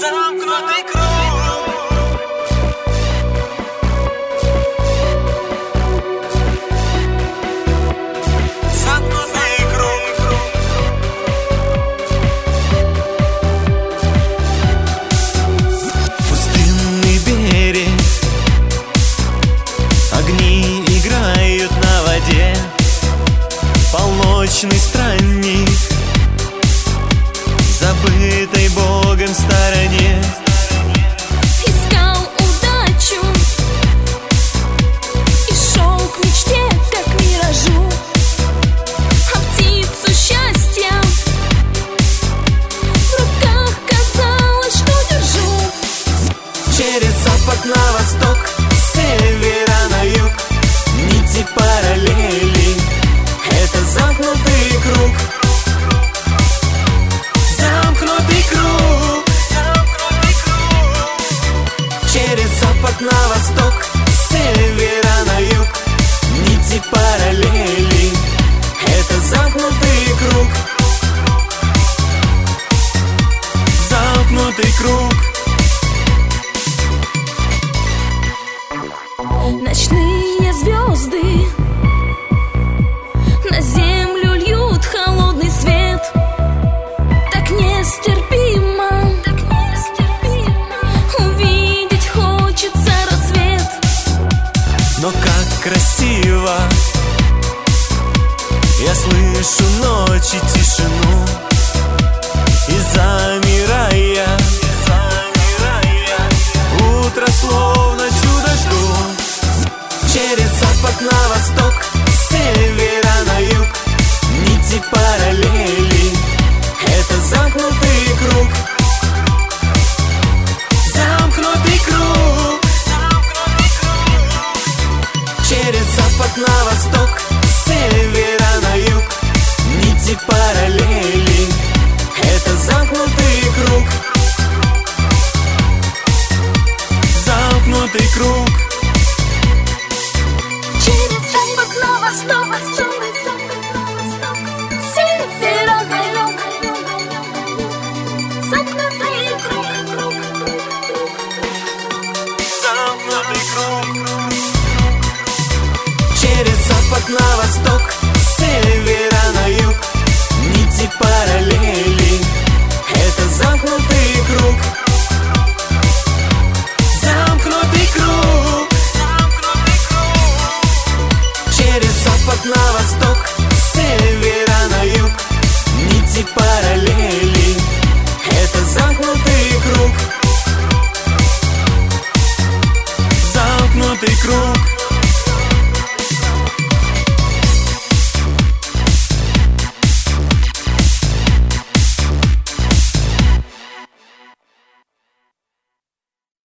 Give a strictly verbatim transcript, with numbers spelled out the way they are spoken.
Замкнутый круг. Полночный странник, забытой Богом стороне, искал удачу и шел к мечте, как миражу. А птицу счастья в руках казалось, что держу. Через запад на восток, с севера на юг, нити параллели. Это замкнутый круг. Замкнутый круг. Замкнутый круг. Через запад на восток, с севера на юг, нити параллели. Это замкнутый круг. Замкнутый круг. Ночные звезды на землю льют холодный свет. Так нестерпимо, так нестерпимо, увидеть хочется рассвет. Но как красиво, я слышу ночи тишину, и замирая, замирая, утро словно чудо жду. Через запад на восток, с севера на юг, нити параллели. Это замкнутый круг. Замкнутый круг. Через запад на восток, с севера на юг, нити параллели. Это замкнутый круг. Замкнутый круг. Восток, севера на юг, замкнутый круг, круг, круг, круг, замкнутый круг. Через запад на восток.